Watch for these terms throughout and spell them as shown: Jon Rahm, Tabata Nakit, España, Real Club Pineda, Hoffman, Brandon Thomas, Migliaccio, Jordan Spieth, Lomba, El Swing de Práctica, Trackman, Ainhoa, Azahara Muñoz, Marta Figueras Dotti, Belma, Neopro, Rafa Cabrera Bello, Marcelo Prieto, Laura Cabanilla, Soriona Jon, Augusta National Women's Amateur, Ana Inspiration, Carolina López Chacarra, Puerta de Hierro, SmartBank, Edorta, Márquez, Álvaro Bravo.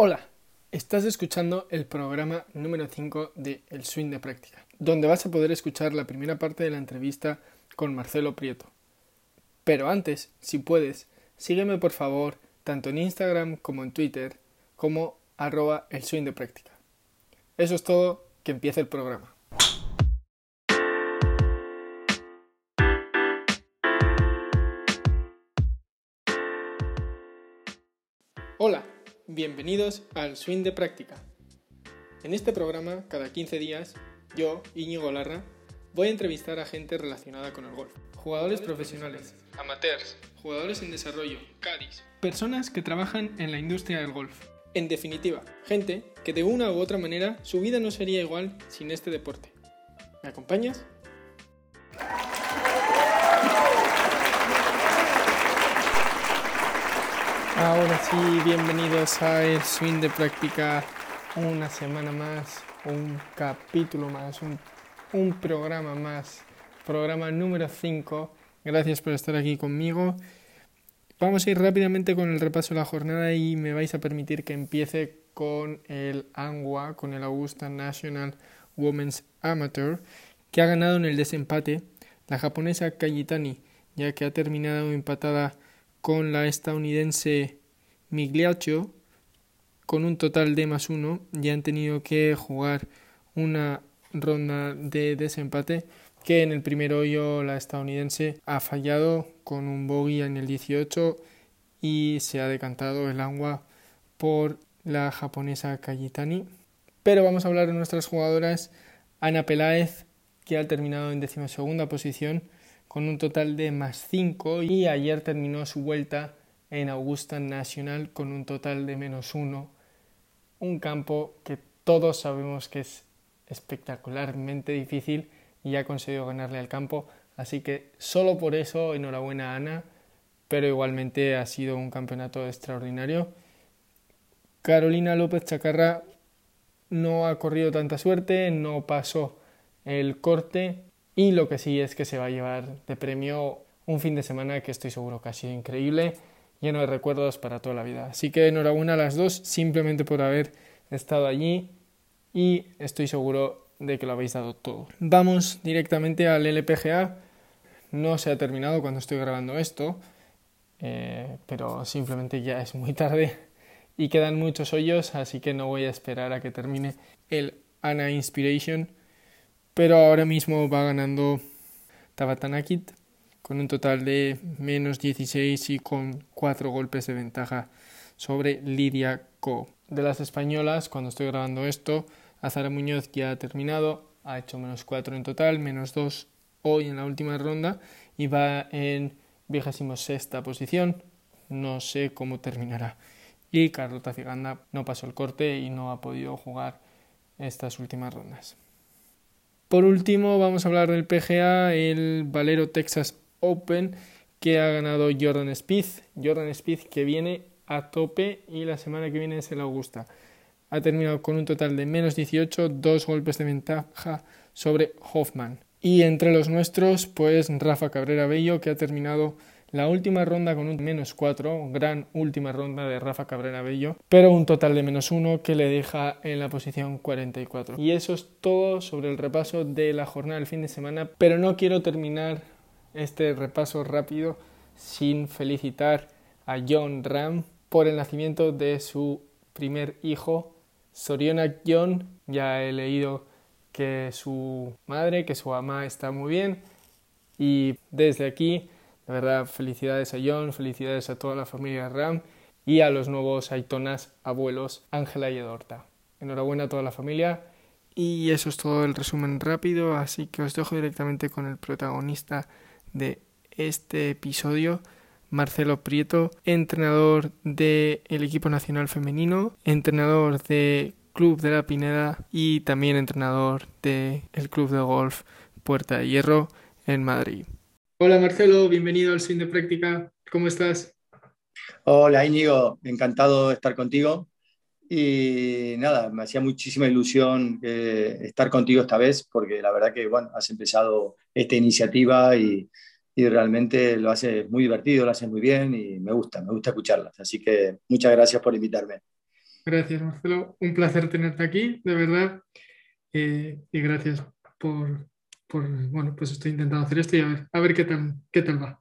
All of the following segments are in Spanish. Hola, estás escuchando el programa número 5 de El Swing de Práctica, donde vas a poder escuchar la primera parte de la entrevista con Marcelo Prieto. Pero antes, si puedes, sígueme por favor tanto en Instagram como en Twitter como @elswingdepráctica. Eso es todo, que empiece el programa. Hola. Bienvenidos al Swing de Práctica. En este programa, cada 15 días, yo, Iñigo Larra, voy a entrevistar a gente relacionada con el golf. Jugadores profesionales, amateurs, jugadores en desarrollo, caddies, personas que trabajan en la industria del golf. En definitiva, gente que de una u otra manera su vida no sería igual sin este deporte. ¿Me acompañas? Ahora sí, bienvenidos a El Swing de Práctica, una semana más, un capítulo más, un programa más, programa número 5, gracias por estar aquí conmigo. Vamos a ir rápidamente con el repaso de la jornada y me vais a permitir que empiece con el ANWA, con el Augusta National Women's Amateur, que ha ganado en el desempate la japonesa Kajitani, ya que ha terminado empatada con la estadounidense Migliaccio, con un total de +1, ya han tenido que jugar una ronda de desempate, que en el primer hoyo la estadounidense ha fallado con un bogey en el 18 y se ha decantado el ANWA por la japonesa Kajitani. Pero vamos a hablar de nuestras jugadoras. Ana Peláez, que ha terminado en 12ª posición, con un total de +5, y ayer terminó su vuelta en Augusta National con un total de -1, un campo que todos sabemos que es espectacularmente difícil y ha conseguido ganarle al campo, así que solo por eso enhorabuena a Ana, pero igualmente ha sido un campeonato extraordinario. Carolina López Chacarra no ha corrido tanta suerte, no pasó el corte, y lo que sí es que se va a llevar de premio un fin de semana que estoy seguro que ha sido increíble, lleno de recuerdos para toda la vida. Así que enhorabuena a las dos, simplemente por haber estado allí, y estoy seguro de que lo habéis dado todo. Vamos directamente al LPGA. No se ha terminado cuando estoy grabando esto, pero simplemente ya es muy tarde y quedan muchos hoyos, así que no voy a esperar a que termine el Ana Inspiration. Pero ahora mismo va ganando Tabata Nakit con un total de -16 y con 4 golpes de ventaja sobre Lidia Ko. De las españolas, cuando estoy grabando esto, Azahara Muñoz ya ha terminado, ha hecho -4 en total, -2 hoy en la última ronda y va en 26ª posición. No sé cómo terminará. Y Carlota Ciganda no pasó el corte y no ha podido jugar estas últimas rondas. Por último, vamos a hablar del PGA, el Valero Texas Open, que ha ganado Jordan Spieth. Jordan Spieth que viene a tope y la semana que viene es el Augusta. Ha terminado con un total de -18, 2 golpes de ventaja sobre Hoffman. Y entre los nuestros, pues Rafa Cabrera Bello, que ha terminado la última ronda con un -4, gran última ronda de Rafa Cabrera Bello, pero un total de -1 que le deja en la posición 44. Y eso es todo sobre el repaso de la jornada del fin de semana, pero no quiero terminar este repaso rápido sin felicitar a Jon Rahm por el nacimiento de su primer hijo, Soriona Jon. Ya he leído que su madre, que su mamá está muy bien, y desde aquí, la verdad, felicidades a Jon, felicidades a toda la familia Rahm y a los nuevos aitonas, abuelos, Ángela y Edorta. Enhorabuena a toda la familia. Y eso es todo el resumen rápido, así que os dejo directamente con el protagonista de este episodio, Marcelo Prieto, entrenador del equipo nacional femenino, entrenador del Club de la Pineda y también entrenador del Club de Golf Puerta de Hierro en Madrid. Hola Marcelo, bienvenido al Swing de Práctica, ¿cómo estás? Hola Íñigo, encantado de estar contigo y nada, me hacía muchísima ilusión estar contigo esta vez porque la verdad que bueno, has empezado esta iniciativa y realmente lo haces muy divertido, lo haces muy bien y me gusta escucharlas, así que muchas gracias por invitarme. Gracias, Marcelo. Un placer tenerte aquí, de verdad. Y gracias bueno, pues estoy intentando hacer esto y a ver qué tal va.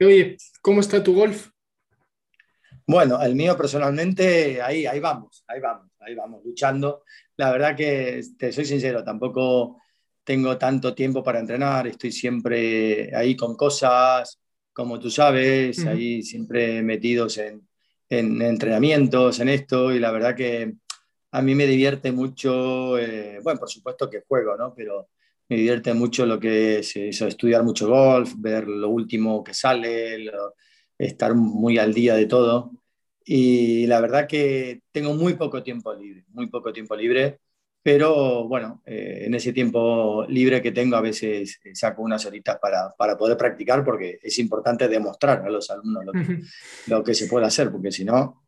Oye, ¿cómo está tu golf? Bueno, el mío personalmente, ahí vamos, luchando. La verdad que, te soy sincero, tampoco tengo tanto tiempo para entrenar, estoy siempre ahí con cosas, como tú sabes, ahí siempre metidos en entrenamientos, en esto, y la verdad que a mí me divierte mucho, bueno, por supuesto que juego, ¿no? Pero me divierte mucho lo que es eso, estudiar mucho golf, ver lo último que sale, estar muy al día de todo, y la verdad que tengo muy poco tiempo libre, pero bueno, en ese tiempo libre que tengo a veces saco unas horitas para poder practicar, porque es importante demostrar a los alumnos lo que se puede hacer, porque si no...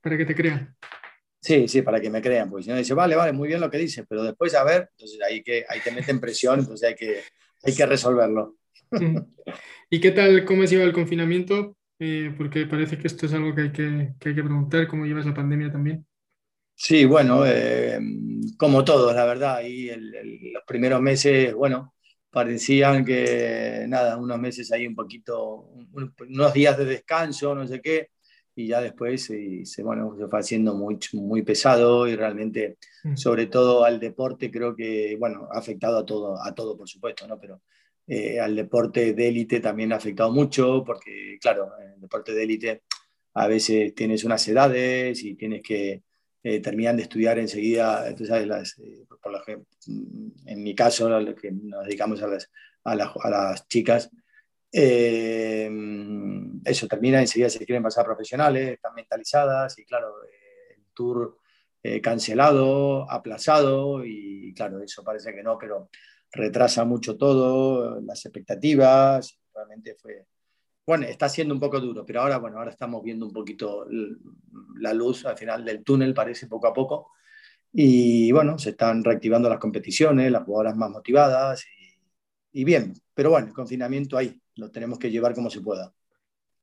Para que te crean. Sí, para que me crean, porque si no dice, vale, muy bien lo que dices, pero después a ver, entonces ahí te meten presión, entonces hay que resolverlo. ¿Y qué tal, cómo has llevado el confinamiento? Porque parece que esto es algo que hay que preguntar, ¿cómo llevas la pandemia también? Sí, bueno, como todos, la verdad, y los primeros meses, bueno, parecían que, nada, unos meses ahí un poquito, unos días de descanso, no sé qué, y ya después se fue haciendo muy, muy pesado y realmente, sobre todo al deporte, creo que, bueno, ha afectado a todo, por supuesto, ¿no? Pero al deporte de élite también ha afectado mucho, porque claro, en el deporte de élite a veces tienes unas edades y tienes que terminan de estudiar enseguida, tú sabes, en mi caso, los que nos dedicamos a las chicas, eso termina, enseguida se quieren pasar profesionales, están mentalizadas y claro, el tour cancelado, aplazado, y claro, eso parece que no, pero retrasa mucho todo, las expectativas, realmente fue... Bueno, está siendo un poco duro, pero ahora estamos viendo un poquito la luz al final del túnel, parece, poco a poco, y bueno, se están reactivando las competiciones, las jugadoras más motivadas, y bien, pero bueno, el confinamiento ahí, lo tenemos que llevar como se pueda.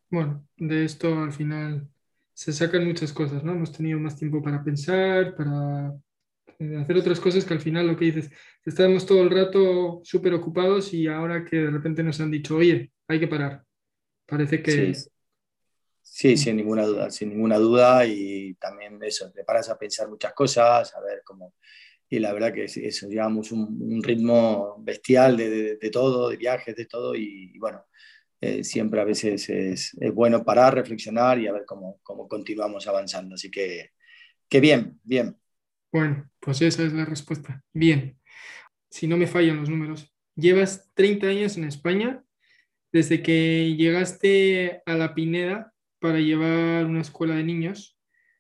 Bueno, de esto al final se sacan muchas cosas, ¿no? Hemos tenido más tiempo para pensar, para hacer otras cosas que al final lo que dices, estábamos todo el rato súper ocupados y ahora que de repente nos han dicho, oye, hay que parar. Parece que... Sí, sin ninguna duda, y también eso, te paras a pensar muchas cosas, a ver cómo... Y la verdad que eso, llevamos un ritmo bestial de todo, de viajes, de todo, y bueno, siempre a veces es bueno parar, reflexionar y a ver cómo continuamos avanzando. Así que bien. Bueno, pues esa es la respuesta. Bien. Si no me fallan los números, llevas 30 años en España... Desde que llegaste a la Pineda para llevar una escuela de niños,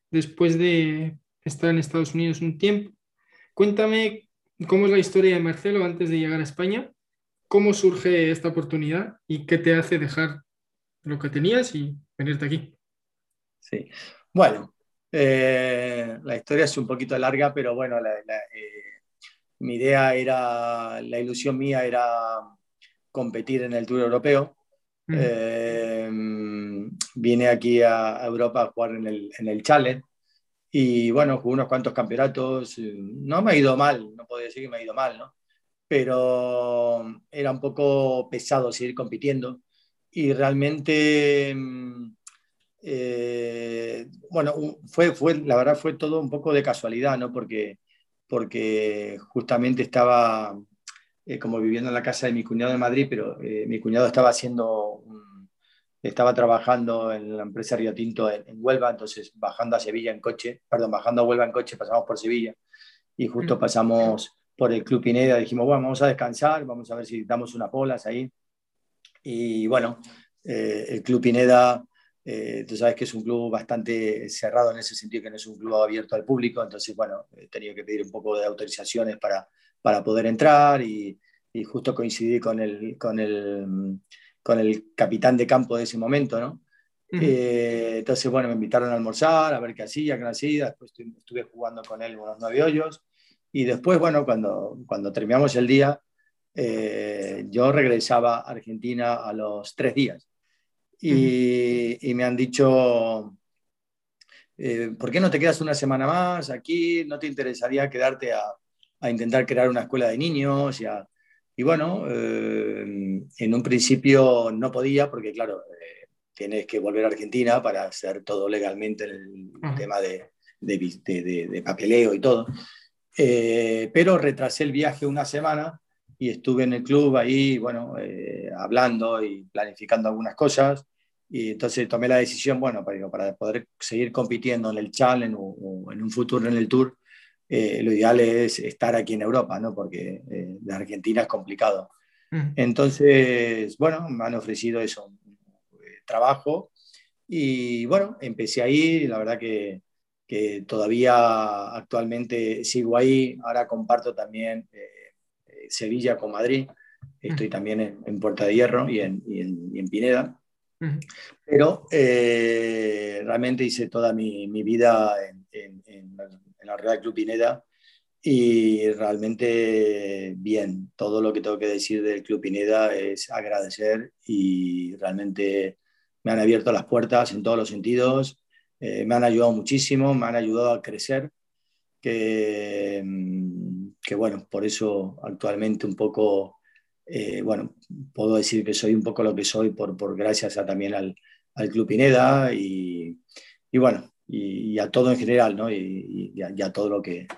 después de estar en Estados Unidos un tiempo, cuéntame cómo es la historia de Marcelo antes de llegar a España, cómo surge esta oportunidad y qué te hace dejar lo que tenías y venirte aquí. Sí, bueno, la historia es un poquito larga, pero bueno, mi idea era, la ilusión mía era... competir en el Tour Europeo. Vine aquí a Europa a jugar en el Challenge y bueno, jugué unos cuantos campeonatos, no me ha ido mal, no puedo decir que me ha ido mal, ¿no? Pero era un poco pesado seguir compitiendo y realmente bueno, la verdad fue todo un poco de casualidad, ¿no? Porque justamente estaba... como viviendo en la casa de mi cuñado en Madrid, pero mi cuñado estaba trabajando en la empresa Río Tinto en Huelva, entonces bajando a Huelva en coche, pasamos por Sevilla y justo pasamos por el Club Pineda, dijimos, bueno, vamos a descansar, vamos a ver si damos unas bolas ahí, y bueno, el Club Pineda, tú sabes que es un club bastante cerrado en ese sentido, que no es un club abierto al público, entonces bueno, he tenido que pedir un poco de autorizaciones para poder entrar y justo coincidí con el capitán de campo de ese momento, ¿no? Entonces, bueno, me invitaron a almorzar, a ver qué hacía, después estuve jugando con él unos 9 hoyos y después, bueno, cuando terminamos el día, yo regresaba a Argentina a los 3 días y me han dicho... ¿por qué no te quedas una semana más aquí? ¿No te interesaría quedarte a intentar crear una escuela de niños? Y bueno, en un principio no podía porque, claro, tienes que volver a Argentina para hacer todo legalmente el tema de papeleo y todo. Pero retrasé el viaje una semana y estuve en el club ahí, bueno, hablando y planificando algunas cosas. Y entonces tomé la decisión, bueno, para poder seguir compitiendo en el Challenge o en un futuro en el Tour, lo ideal es estar aquí en Europa, ¿no? Porque de Argentina es complicado. Entonces, bueno, me han ofrecido eso, trabajo, y bueno, empecé ahí, y la verdad que todavía actualmente sigo ahí, ahora comparto también Sevilla con Madrid, estoy también en Puerta de Hierro y en Pineda. Pero realmente hice toda mi vida en la Real Club Pineda y realmente bien. Todo lo que tengo que decir del Club Pineda es agradecer y realmente me han abierto las puertas en todos los sentidos, me han ayudado muchísimo, me han ayudado a crecer, que bueno, por eso actualmente un poco... bueno, puedo decir que soy un poco lo que soy por gracias también al Club Pineda y bueno, y a todo en general, ¿no? Y a todo lo que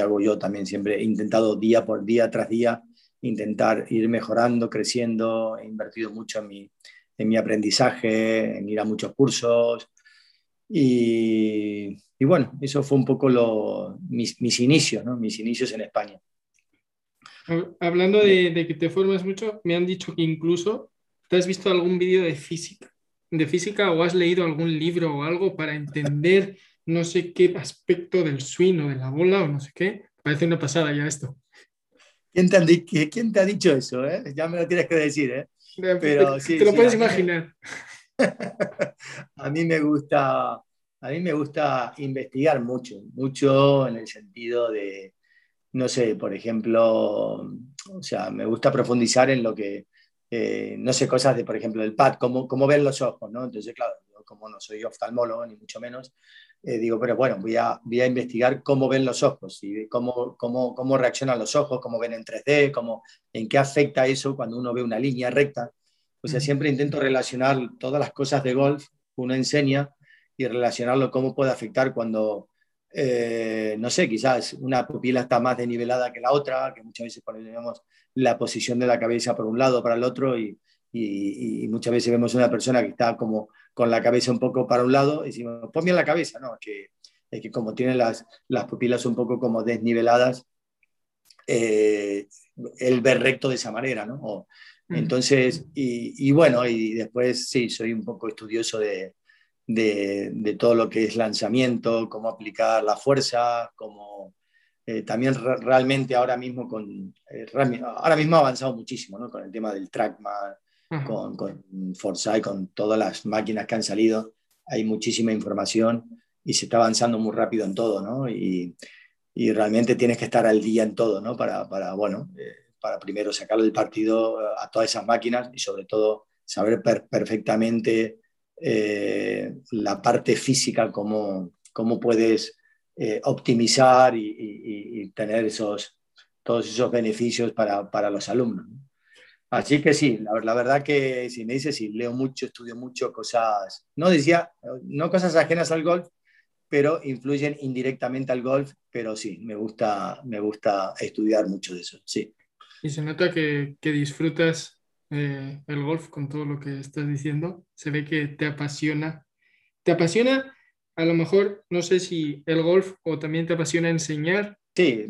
hago yo también. Siempre he intentado día por día tras día intentar ir mejorando, creciendo. He invertido mucho en mi aprendizaje, en ir a muchos cursos y bueno, eso fue un poco mis inicios, ¿no? Mis inicios en España. Hablando de que te formas mucho, me han dicho que incluso te has visto algún vídeo de física o has leído algún libro o algo para entender no sé qué aspecto del swing o de la bola o no sé qué. Parece una pasada ya esto. ¿Quién te ha dicho eso? Ya me lo tienes que decir. Pero sí, te lo puedes imaginar. A mí me gusta investigar mucho en el sentido de... No sé, por ejemplo, o sea, me gusta profundizar en lo que, no sé, cosas de, por ejemplo, el pad, cómo ven los ojos, ¿no? Entonces, claro, yo como no soy oftalmólogo, ni mucho menos, digo, pero bueno, voy a investigar cómo ven los ojos, y cómo reaccionan los ojos, cómo ven en 3D, en qué afecta eso cuando uno ve una línea recta. O sea, siempre intento relacionar todas las cosas de golf que uno enseña y relacionarlo cómo puede afectar cuando... no sé, quizás una pupila está más desnivelada que la otra, que muchas veces ponemos la posición de la cabeza por un lado para el otro y muchas veces vemos una persona que está como con la cabeza un poco para un lado y decimos, pon bien la cabeza, no, es que como tiene las pupilas un poco como desniveladas, él ve recto de esa manera, ¿no? Entonces, y bueno, y después sí, soy un poco estudioso de todo lo que es lanzamiento, cómo aplicar la fuerza, cómo también realmente ahora mismo ha avanzado muchísimo, ¿no? Con el tema del Trackman, con Foresight, con todas las máquinas que han salido, hay muchísima información y se está avanzando muy rápido en todo, ¿no? Y realmente tienes que estar al día en todo, ¿no? Para primero sacarle el partido a todas esas máquinas y sobre todo saber perfectamente la parte física, cómo puedes optimizar y tener todos esos beneficios para los alumnos. Así que sí, la verdad que si me dices, sí, leo mucho, estudio mucho cosas, no cosas ajenas al golf, pero influyen indirectamente al golf, pero sí, me gusta estudiar mucho de eso, sí. Y se nota que disfrutas el golf con todo lo que estás diciendo. Se ve que te apasiona a lo mejor, no sé si el golf o también te apasiona enseñar. Sí,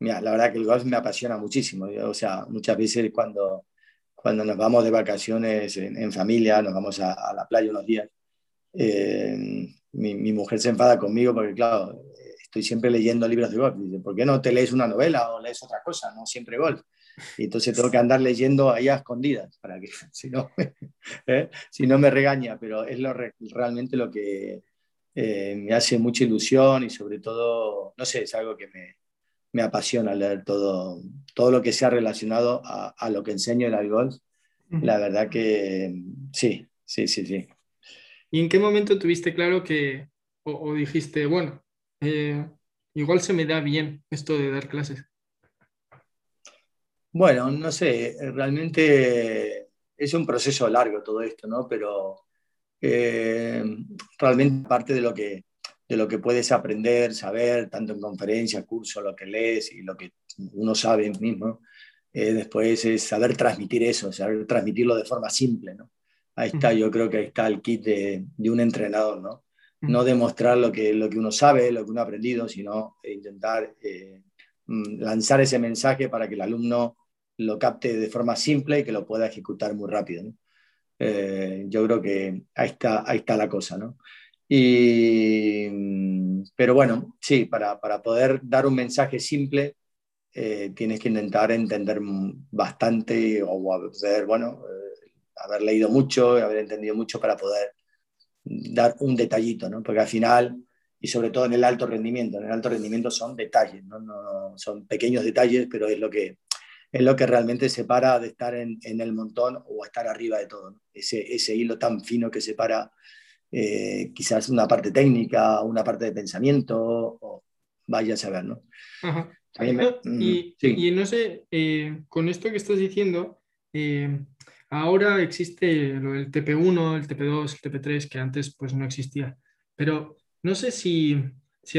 mira, la verdad que el golf me apasiona muchísimo. O sea, muchas veces cuando nos vamos de vacaciones en familia, nos vamos a la playa unos días, mi mujer se enfada conmigo porque claro, estoy siempre leyendo libros de golf. Dice, ¿por qué no te lees una novela o lees otra cosa? No siempre golf. Y entonces tengo que andar leyendo ahí a escondidas para que si no me regaña, pero es realmente lo que me hace mucha ilusión y sobre todo, no sé, es algo que me apasiona leer todo lo que sea relacionado a lo que enseño en el golf. La verdad que sí. ¿Y en qué momento tuviste claro que o dijiste, bueno, igual se me da bien esto de dar clases? Bueno, no sé, realmente es un proceso largo todo esto, ¿no? Pero realmente parte de lo que puedes aprender, saber, tanto en conferencias, cursos, lo que lees y lo que uno sabe mismo, después es saber transmitir eso, saber transmitirlo de forma simple, ¿no? Ahí está, yo creo que ahí está el kit de un entrenador, ¿no? No demostrar lo que uno sabe, lo que uno ha aprendido, sino intentar lanzar ese mensaje para que el alumno lo capte de forma simple y que lo pueda ejecutar muy rápido, ¿no? Yo creo que ahí está la cosa, ¿no? Y, pero bueno, sí, para poder dar un mensaje simple tienes que intentar entender bastante o haber, bueno, haber leído mucho, haber entendido mucho para poder dar un detallito, ¿no? Porque al final, y sobre todo en el alto rendimiento son detalles, ¿no? No, son pequeños detalles, pero es lo que realmente separa de estar en el montón o estar arriba de todo, ¿no? Ese hilo tan fino que separa quizás una parte técnica, una parte de pensamiento, o vaya a saber, ¿no? Ajá. Y no sé, con esto que estás diciendo, ahora existe el TP1, el TP2, el TP3, que antes pues no existía. Pero no sé si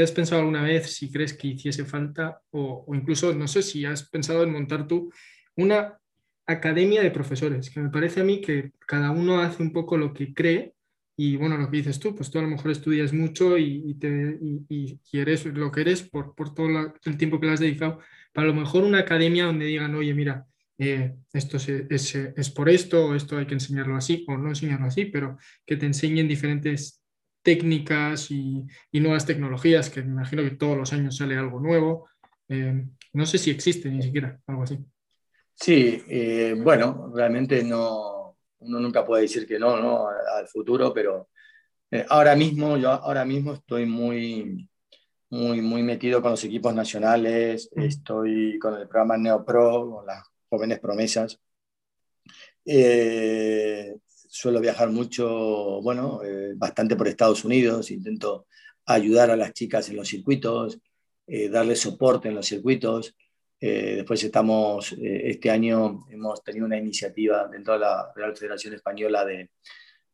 has pensado alguna vez, si crees que hiciese falta, o incluso no sé si has pensado en montar tú una academia de profesores, que me parece a mí que cada uno hace un poco lo que cree. Y bueno, lo que dices tú, pues tú a lo mejor estudias mucho y eres lo que eres por todo el tiempo que le has dedicado. Para lo mejor una academia donde digan, oye, mira, esto es por esto, o esto hay que enseñarlo así, o no enseñarlo así, pero que te enseñen diferentes técnicas y nuevas tecnologías, que me imagino que todos los años sale algo nuevo. No sé si existe ni siquiera algo así. Sí, bueno, realmente no... Uno nunca puede decir que no, ¿no? Al futuro, pero ahora mismo, estoy muy metido con los equipos nacionales, estoy con el programa Neopro, con las jóvenes promesas. Suelo viajar mucho, bueno, bastante por Estados Unidos, intento ayudar a las chicas en los circuitos, darles soporte en los circuitos. Después estamos, este año hemos tenido una iniciativa dentro de la Real Federación Española de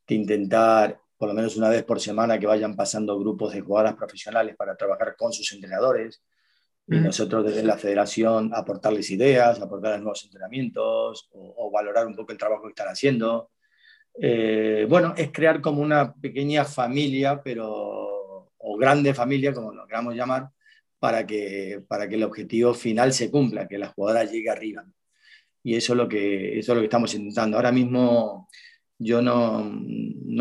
intentar, por lo menos una vez por semana, que vayan pasando grupos de jugadoras profesionales para trabajar con sus entrenadores. Y nosotros desde la federación aportarles ideas, aportarles nuevos entrenamientos o valorar un poco el trabajo que están haciendo. Bueno, es crear como una pequeña familia, pero, o grande familia, como lo queramos llamar, para que el objetivo final se cumpla, que la jugadora llegue arriba. Y eso es lo que estamos intentando. Ahora mismo yo no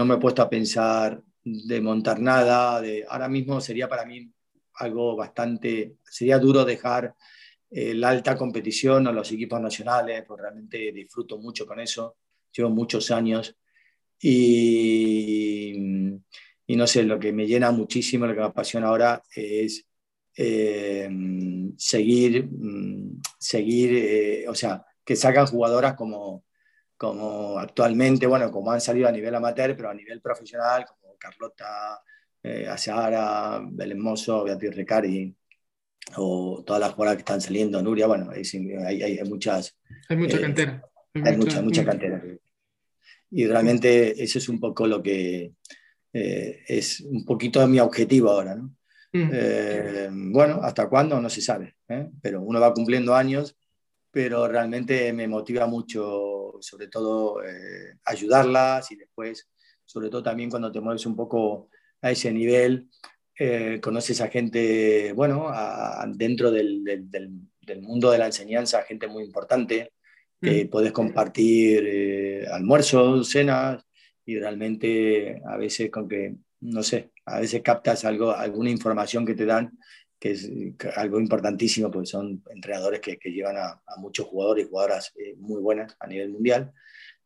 me he puesto a pensar de montar nada. Ahora mismo sería para mí algo bastante... Sería duro dejar la alta competición o los equipos nacionales, porque realmente disfruto mucho con eso. Llevo muchos años y no sé, lo que me llena muchísimo, lo que me apasiona ahora es... o sea, que sacan jugadoras como actualmente, bueno, como han salido a nivel amateur, pero a nivel profesional, como Carlota, Azahara, Belén Mosso, Beatriz Recari, o todas las jugadoras que están saliendo, Nuria, bueno, hay muchas... Hay mucha cantera. Hay mucha cantera. Y realmente eso es un poco lo que es un poquito mi objetivo ahora, ¿no? Bueno, hasta cuándo no se sabe, pero uno va cumpliendo años, pero realmente me motiva mucho, sobre todo ayudarlas y después, sobre todo también cuando te mueves un poco a ese nivel, conoces a gente, bueno, dentro del mundo de la enseñanza, gente muy importante, que puedes compartir almuerzos, cenas, y realmente a veces con que, no sé, a veces captas alguna información que te dan, que es algo importantísimo, porque son entrenadores que llevan a muchos jugadores y jugadoras muy buenas a nivel mundial,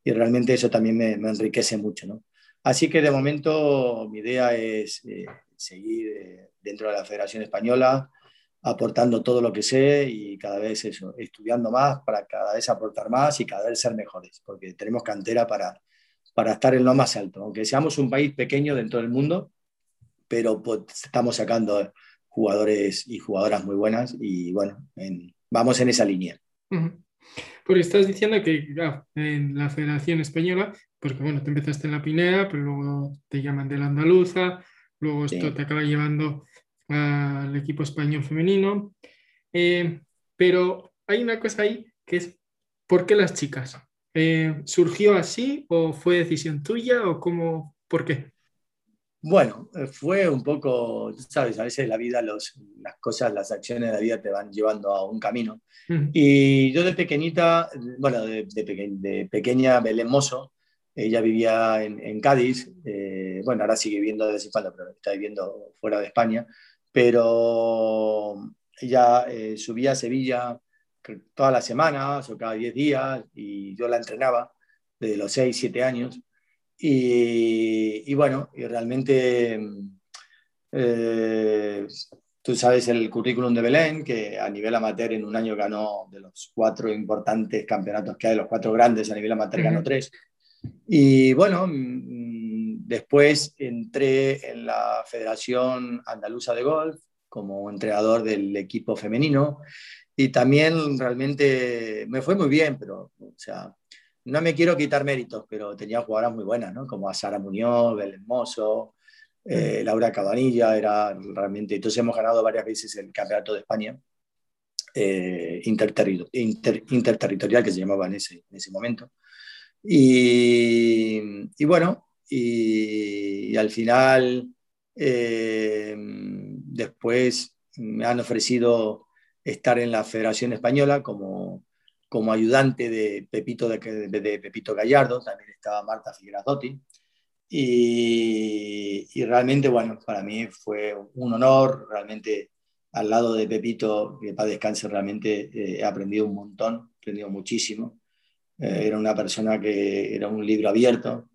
y realmente eso también me enriquece mucho, ¿no? Así que de momento mi idea es seguir dentro de la Federación Española, aportando todo lo que sé y cada vez eso, estudiando más para cada vez aportar más y cada vez ser mejores, porque tenemos cantera para estar en lo más alto, aunque seamos un país pequeño dentro del mundo, pero estamos sacando jugadores y jugadoras muy buenas y bueno, vamos en esa línea. Uh-huh. Pues estás diciendo que en la Federación Española, porque bueno, te empezaste en la Pineda, pero luego te llaman de la Andaluza, luego esto sí te acaba llevando al equipo español femenino, pero hay una cosa ahí que es, ¿por qué las chicas? ¿Surgió así o fue decisión tuya o cómo, por qué? Bueno, fue un poco, sabes, a veces la vida, las cosas, las acciones de la vida te van llevando a un camino. Uh-huh. Y yo de pequeñita, bueno, de pequeña, Belén Mosso, ella vivía en Cádiz, bueno, ahora sigue viviendo desde España, pero está viviendo fuera de España, pero ella subía a Sevilla todas las semanas o cada 10 días y yo la entrenaba desde los 6, 7 años. Y bueno, y realmente tú sabes el currículum de Belén, que a nivel amateur en un año ganó de los 4 importantes campeonatos que hay, los 4 grandes a nivel amateur ganó 3. Y bueno, después entré en la Federación Andaluza de Golf como entrenador del equipo femenino y también realmente me fue muy bien, pero o sea, no me quiero quitar méritos, pero tenía jugadoras muy buenas, ¿no? Como Azahara Muñoz, Belén Mosso, Laura Cabanilla, era realmente... Entonces hemos ganado varias veces el Campeonato de España, interterritorial, que se llamaba en ese momento. Y bueno, y al final, después me han ofrecido estar en la Federación Española como ayudante de Pepito Gallardo, también estaba Marta Figueras Dotti, y realmente, bueno, para mí fue un honor, realmente al lado de Pepito, que para descanse realmente he aprendido un montón, he aprendido muchísimo, era una persona que era un libro abierto,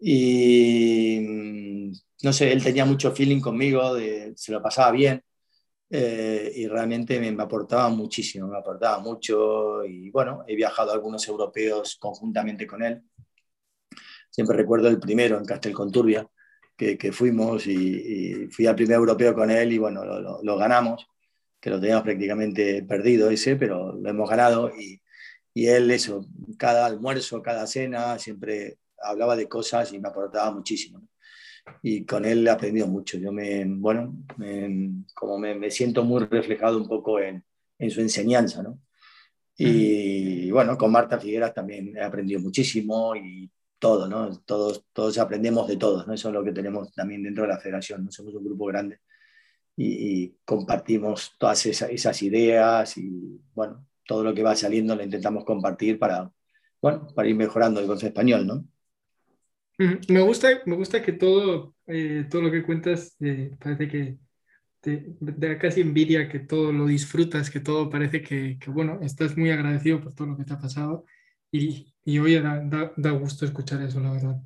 y no sé, él tenía mucho feeling conmigo, se lo pasaba bien. Y realmente me aportaba muchísimo, me aportaba mucho y bueno, he viajado a algunos europeos conjuntamente con él. Siempre recuerdo el primero en Castelconturbia que fuimos y fui al primer europeo con él y bueno, lo ganamos, que lo teníamos prácticamente perdido ese, pero lo hemos ganado y él eso, cada almuerzo, cada cena, siempre hablaba de cosas y me aportaba muchísimo, ¿no? Y con él he aprendido mucho. Yo me siento muy reflejado un poco en su enseñanza, ¿no? Y bueno, con Marta Figueras también he aprendido muchísimo y todo, ¿no? Todos aprendemos de todos, ¿no? Eso es lo que tenemos también dentro de la federación, ¿no? Somos un grupo grande y compartimos todas esas ideas y bueno, todo lo que va saliendo lo intentamos compartir para ir mejorando el golf español, ¿no? Me gusta que todo lo que cuentas parece que te da casi envidia, que todo lo disfrutas, que todo parece que bueno, estás muy agradecido por todo lo que te ha pasado y oye, da gusto escuchar eso, la verdad.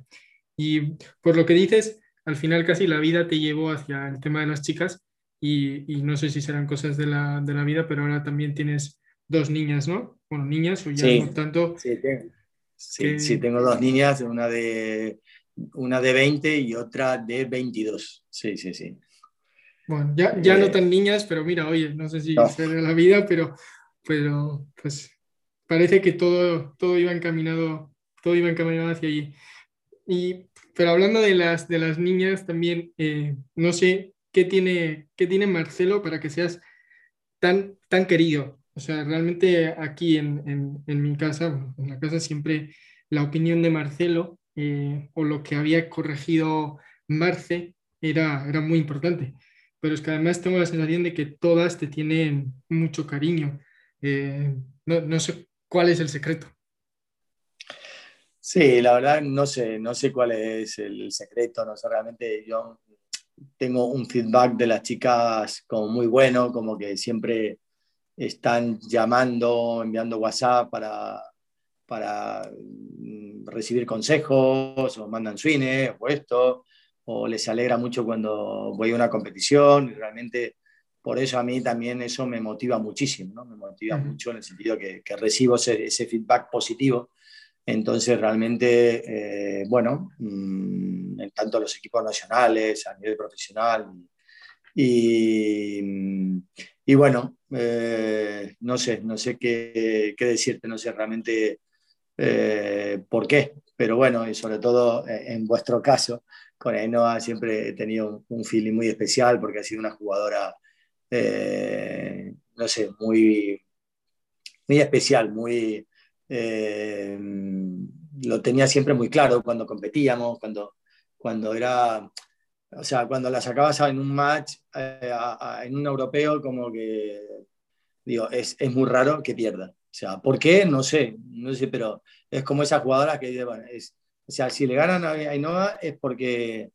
Y por lo que dices, al final casi la vida te llevó hacia el tema de las chicas y no sé si serán cosas de la vida, pero ahora también tienes 2 niñas, ¿no? Bueno, niñas o ya sí, no tanto... Sí, tengo. Sí, sí, tengo 2 niñas, una de 20 y otra de 22. Sí, sí, sí. Bueno, ya no tan niñas, pero mira, oye, no sé si será la vida, pero pues parece que todo iba encaminado hacia allí. Pero hablando de las niñas también, no sé qué tiene Marcelo para que seas tan querido. O sea, realmente aquí en mi casa, en la casa siempre la opinión de Marcelo o lo que había corregido Marce era muy importante. Pero es que además tengo la sensación de que todas te tienen mucho cariño. No sé cuál es el secreto. Sí, la verdad no sé cuál es el secreto. No sé, realmente yo tengo un feedback de las chicas como muy bueno, como que siempre... están llamando, enviando WhatsApp para recibir consejos, o mandan swings, o esto, o les alegra mucho cuando voy a una competición, y realmente por eso a mí también eso me motiva muchísimo, ¿no? Me motiva mucho en el sentido que recibo ese feedback positivo, Entonces, realmente, bueno, tanto los equipos nacionales, a nivel profesional, y bueno, no sé qué decirte, no sé realmente por qué, pero bueno, y sobre todo en vuestro caso, con Ainhoa siempre he tenido un feeling muy especial porque ha sido una jugadora, no sé, muy especial, muy... lo tenía siempre muy claro cuando competíamos, cuando era, o sea, cuando la sacabas en un match, en un europeo, como que digo, es muy raro que pierda, o sea, ¿por qué? No sé, pero es como esas jugadoras que, bueno, o sea, si le ganan a Ainhoa es porque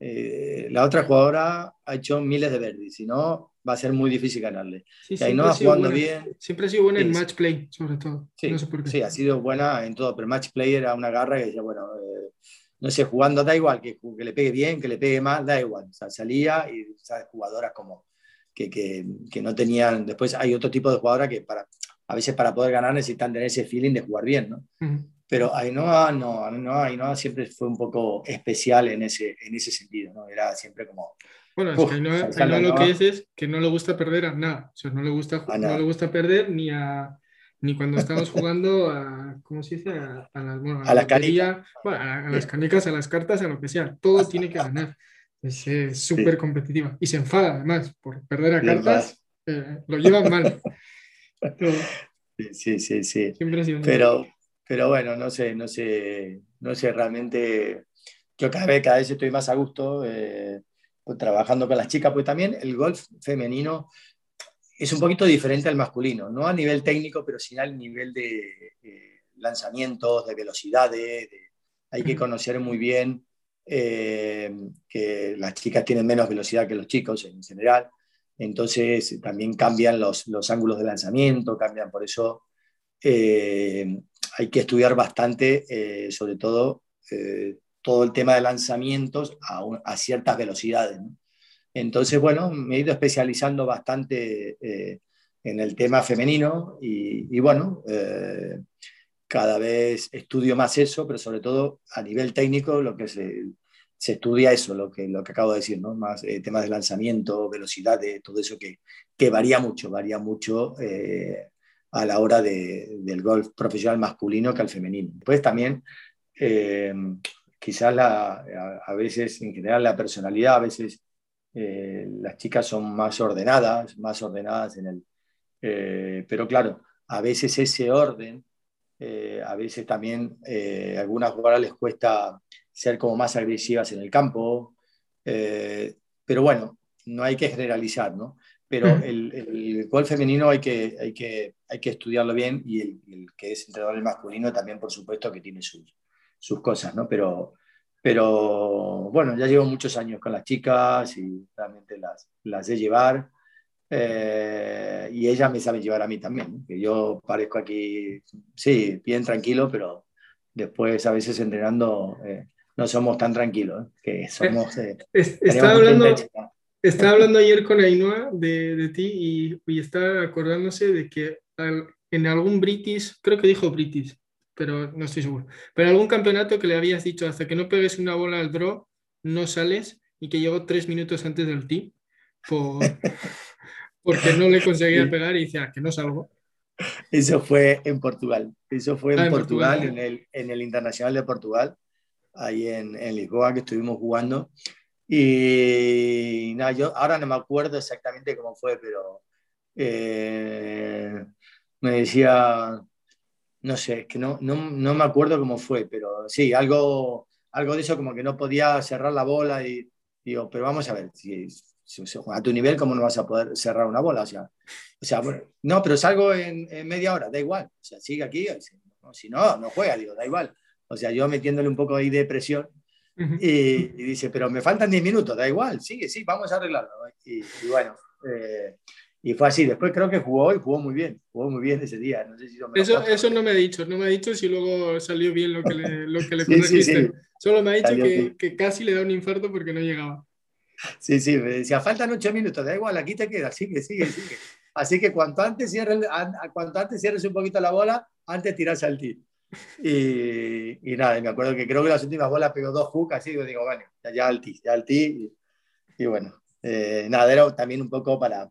la otra jugadora ha hecho miles de birdies, si no va a ser muy difícil ganarle. Sí, Ainhoa jugando bien. Siempre ha sido buena en match play, sobre todo. Sí, no sé por qué. Sí, ha sido buena en todo, pero match play era una garra que decía, bueno, no sé, jugando da igual, que le pegue bien, que le pegue mal, da igual. O sea, salía y, ¿sabes? Jugadoras como que no tenían... Después hay otro tipo de jugadoras que a veces para poder ganar necesitan tener ese feeling de jugar bien, ¿no? Uh-huh. Pero Ainhoa no, Ainhoa siempre fue un poco especial en ese sentido, ¿no? Era siempre como... Bueno, es que Ainhoa lo que es que no le gusta perder a nada. O sea, no le gusta perder ni cuando estamos jugando a, ¿cómo se dice? A la canica. Bueno, a las canicas, a las cartas, a lo que sea. Todo tiene que ganar. Es súper competitiva. Y se enfada, además, por perder a cartas. Lo llevan mal. Sí. Siempre ha sido pero bueno, no sé realmente. Yo cada vez estoy más a gusto. Trabajando con las chicas, pues también el golf femenino es un poquito diferente al masculino, no a nivel técnico, pero sí al nivel de lanzamientos, de velocidades, hay que conocer muy bien que las chicas tienen menos velocidad que los chicos en general, entonces también cambian los ángulos de lanzamiento, cambian, por eso hay que estudiar bastante, sobre todo... todo el tema de lanzamientos a ciertas velocidades, ¿no? Entonces, bueno, me he ido especializando bastante en el tema femenino y bueno, cada vez estudio más eso, pero sobre todo a nivel técnico lo que se estudia eso, lo que acabo de decir, ¿no? Más temas de lanzamiento, velocidades, todo eso que varía mucho a la hora del golf profesional masculino que al femenino. Pues también... quizás a veces, en general, la personalidad, a veces las chicas son más ordenadas en el... pero claro, a veces ese orden, a veces también a algunas jugadoras les cuesta ser como más agresivas en el campo, pero bueno, no hay que generalizar, ¿no? Pero el golf femenino hay que estudiarlo bien y el que es entrenador del masculino también, por supuesto, que tiene sus cosas, ¿no? Pero bueno, ya llevo muchos años con las chicas y realmente las sé llevar y ellas me saben llevar a mí también, que yo parezco aquí, sí, bien tranquilo, pero después a veces entrenando no somos tan tranquilos, que somos... Estaba hablando ayer con Ainhoa de ti y estaba acordándose de que en algún British, creo que dijo British, pero no estoy seguro. Pero algún campeonato que le habías dicho hasta que no pegues una bola al draw, no sales, y que llegó 3 minutos antes del tee porque no le conseguía pegar y dice, que no salgo. Eso fue en Portugal. Eso fue en Portugal. En el Internacional de Portugal, ahí en Lisboa, que estuvimos jugando. Y nada, yo ahora no me acuerdo exactamente cómo fue, pero me decía... No sé, es que no me acuerdo cómo fue, pero sí, algo de eso, como que no podía cerrar la bola y digo, pero vamos a ver, si a tu nivel, ¿cómo no vas a poder cerrar una bola? O sea bueno, no, pero salgo en media hora, da igual, o sea, sigue aquí, si no juega, digo, da igual. O sea, yo metiéndole un poco ahí de presión y dice, pero me faltan 10 minutos, da igual, sigue, sí, vamos a arreglarlo. Y bueno... y fue así, después creo que jugó y jugó muy bien ese día. No sé si eso no me ha dicho si luego salió bien lo que le corregiste. Sí. Solo me ha dicho que casi le da un infarto porque no llegaba. Sí, me decía, faltan 8 minutos, da igual, aquí te quedas, sigue. Así que cuanto antes cierres un poquito la bola, antes tirás al tiro. Y nada, me acuerdo que creo que las últimas bolas pegó 2 hook, así, y digo, bueno, ya al tee, y bueno, nada, era también un poco para,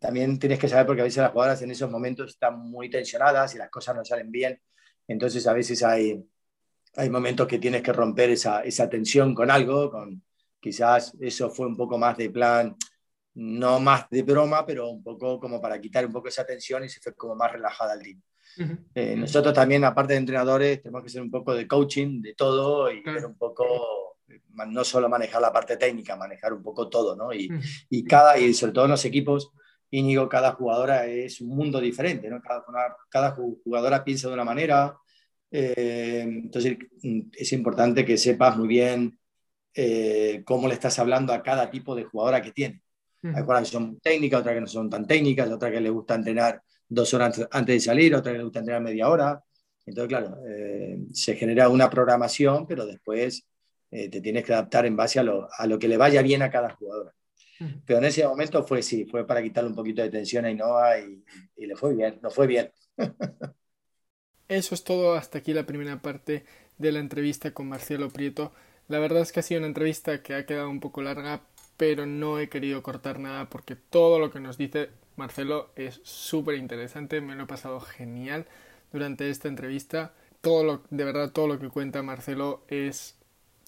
también tienes que saber, porque a veces las jugadoras en esos momentos están muy tensionadas y las cosas no salen bien, entonces a veces hay momentos que tienes que romper esa tensión con algo, quizás eso fue un poco más de plan, no más de broma, pero un poco como para quitar un poco esa tensión, y se fue como más relajada al día. Nosotros también, aparte de entrenadores, tenemos que ser un poco de coaching, de todo, y ver un poco, no solo manejar la parte técnica, manejar un poco todo, ¿no? Y sobre todo en los equipos, Íñigo, cada jugadora es un mundo diferente, ¿no? Cada jugadora piensa de una manera, entonces es importante que sepas muy bien cómo le estás hablando a cada tipo de jugadora que tiene. Hay jugadoras que son técnicas, otras que no son tan técnicas, otras que les gusta entrenar 2 horas antes de salir, otra que le gusta entrenar media hora. Entonces, claro, se genera una programación, pero después te tienes que adaptar en base a lo que le vaya bien a cada jugadora. Pero en ese momento fue para quitarle un poquito de tensión a Ainhoa y le fue bien, no fue bien. Eso es todo, hasta aquí la primera parte de la entrevista con Marcelo Prieto. La verdad es que ha sido una entrevista que ha quedado un poco larga, pero no he querido cortar nada porque todo lo que nos dice Marcelo es súper interesante, me lo he pasado genial durante esta entrevista. De verdad, todo lo que cuenta Marcelo es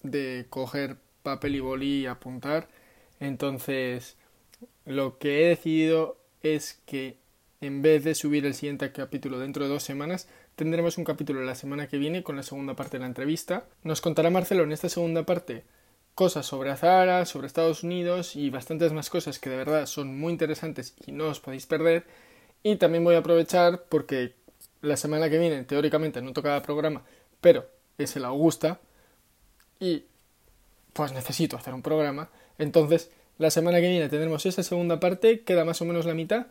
de coger papel y boli y apuntar. Entonces, lo que he decidido es que en vez de subir el siguiente capítulo dentro de 2 semanas, tendremos un capítulo la semana que viene con la segunda parte de la entrevista. Nos contará Marcelo en esta segunda parte cosas sobre Azahara, sobre Estados Unidos y bastantes más cosas que de verdad son muy interesantes y no os podéis perder. Y también voy a aprovechar porque la semana que viene teóricamente no toca programa, pero es el Augusta y pues necesito hacer un programa. Entonces la semana que viene tendremos esa segunda parte, queda más o menos la mitad.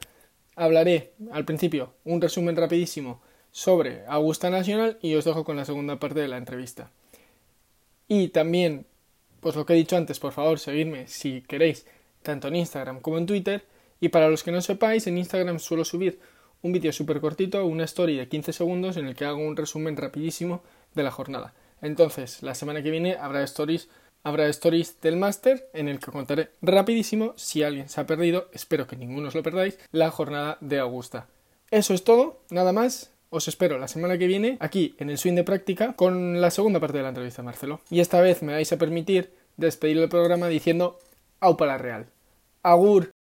Hablaré al principio un resumen rapidísimo sobre Augusta National y os dejo con la segunda parte de la entrevista. Y también, pues lo que he dicho antes, por favor, seguidme si queréis, tanto en Instagram como en Twitter. Y para los que no sepáis, en Instagram suelo subir un vídeo súper cortito, una story de 15 segundos en el que hago un resumen rapidísimo de la jornada. Entonces, la semana que viene habrá stories del máster en el que contaré rapidísimo, si alguien se ha perdido, espero que ninguno os lo perdáis, la jornada de Augusta. Eso es todo, nada más. Os espero la semana que viene aquí en el Swing de Práctica con la segunda parte de la entrevista, Marcelo. Y esta vez me vais a permitir despedir el programa diciendo au para Real. Agur.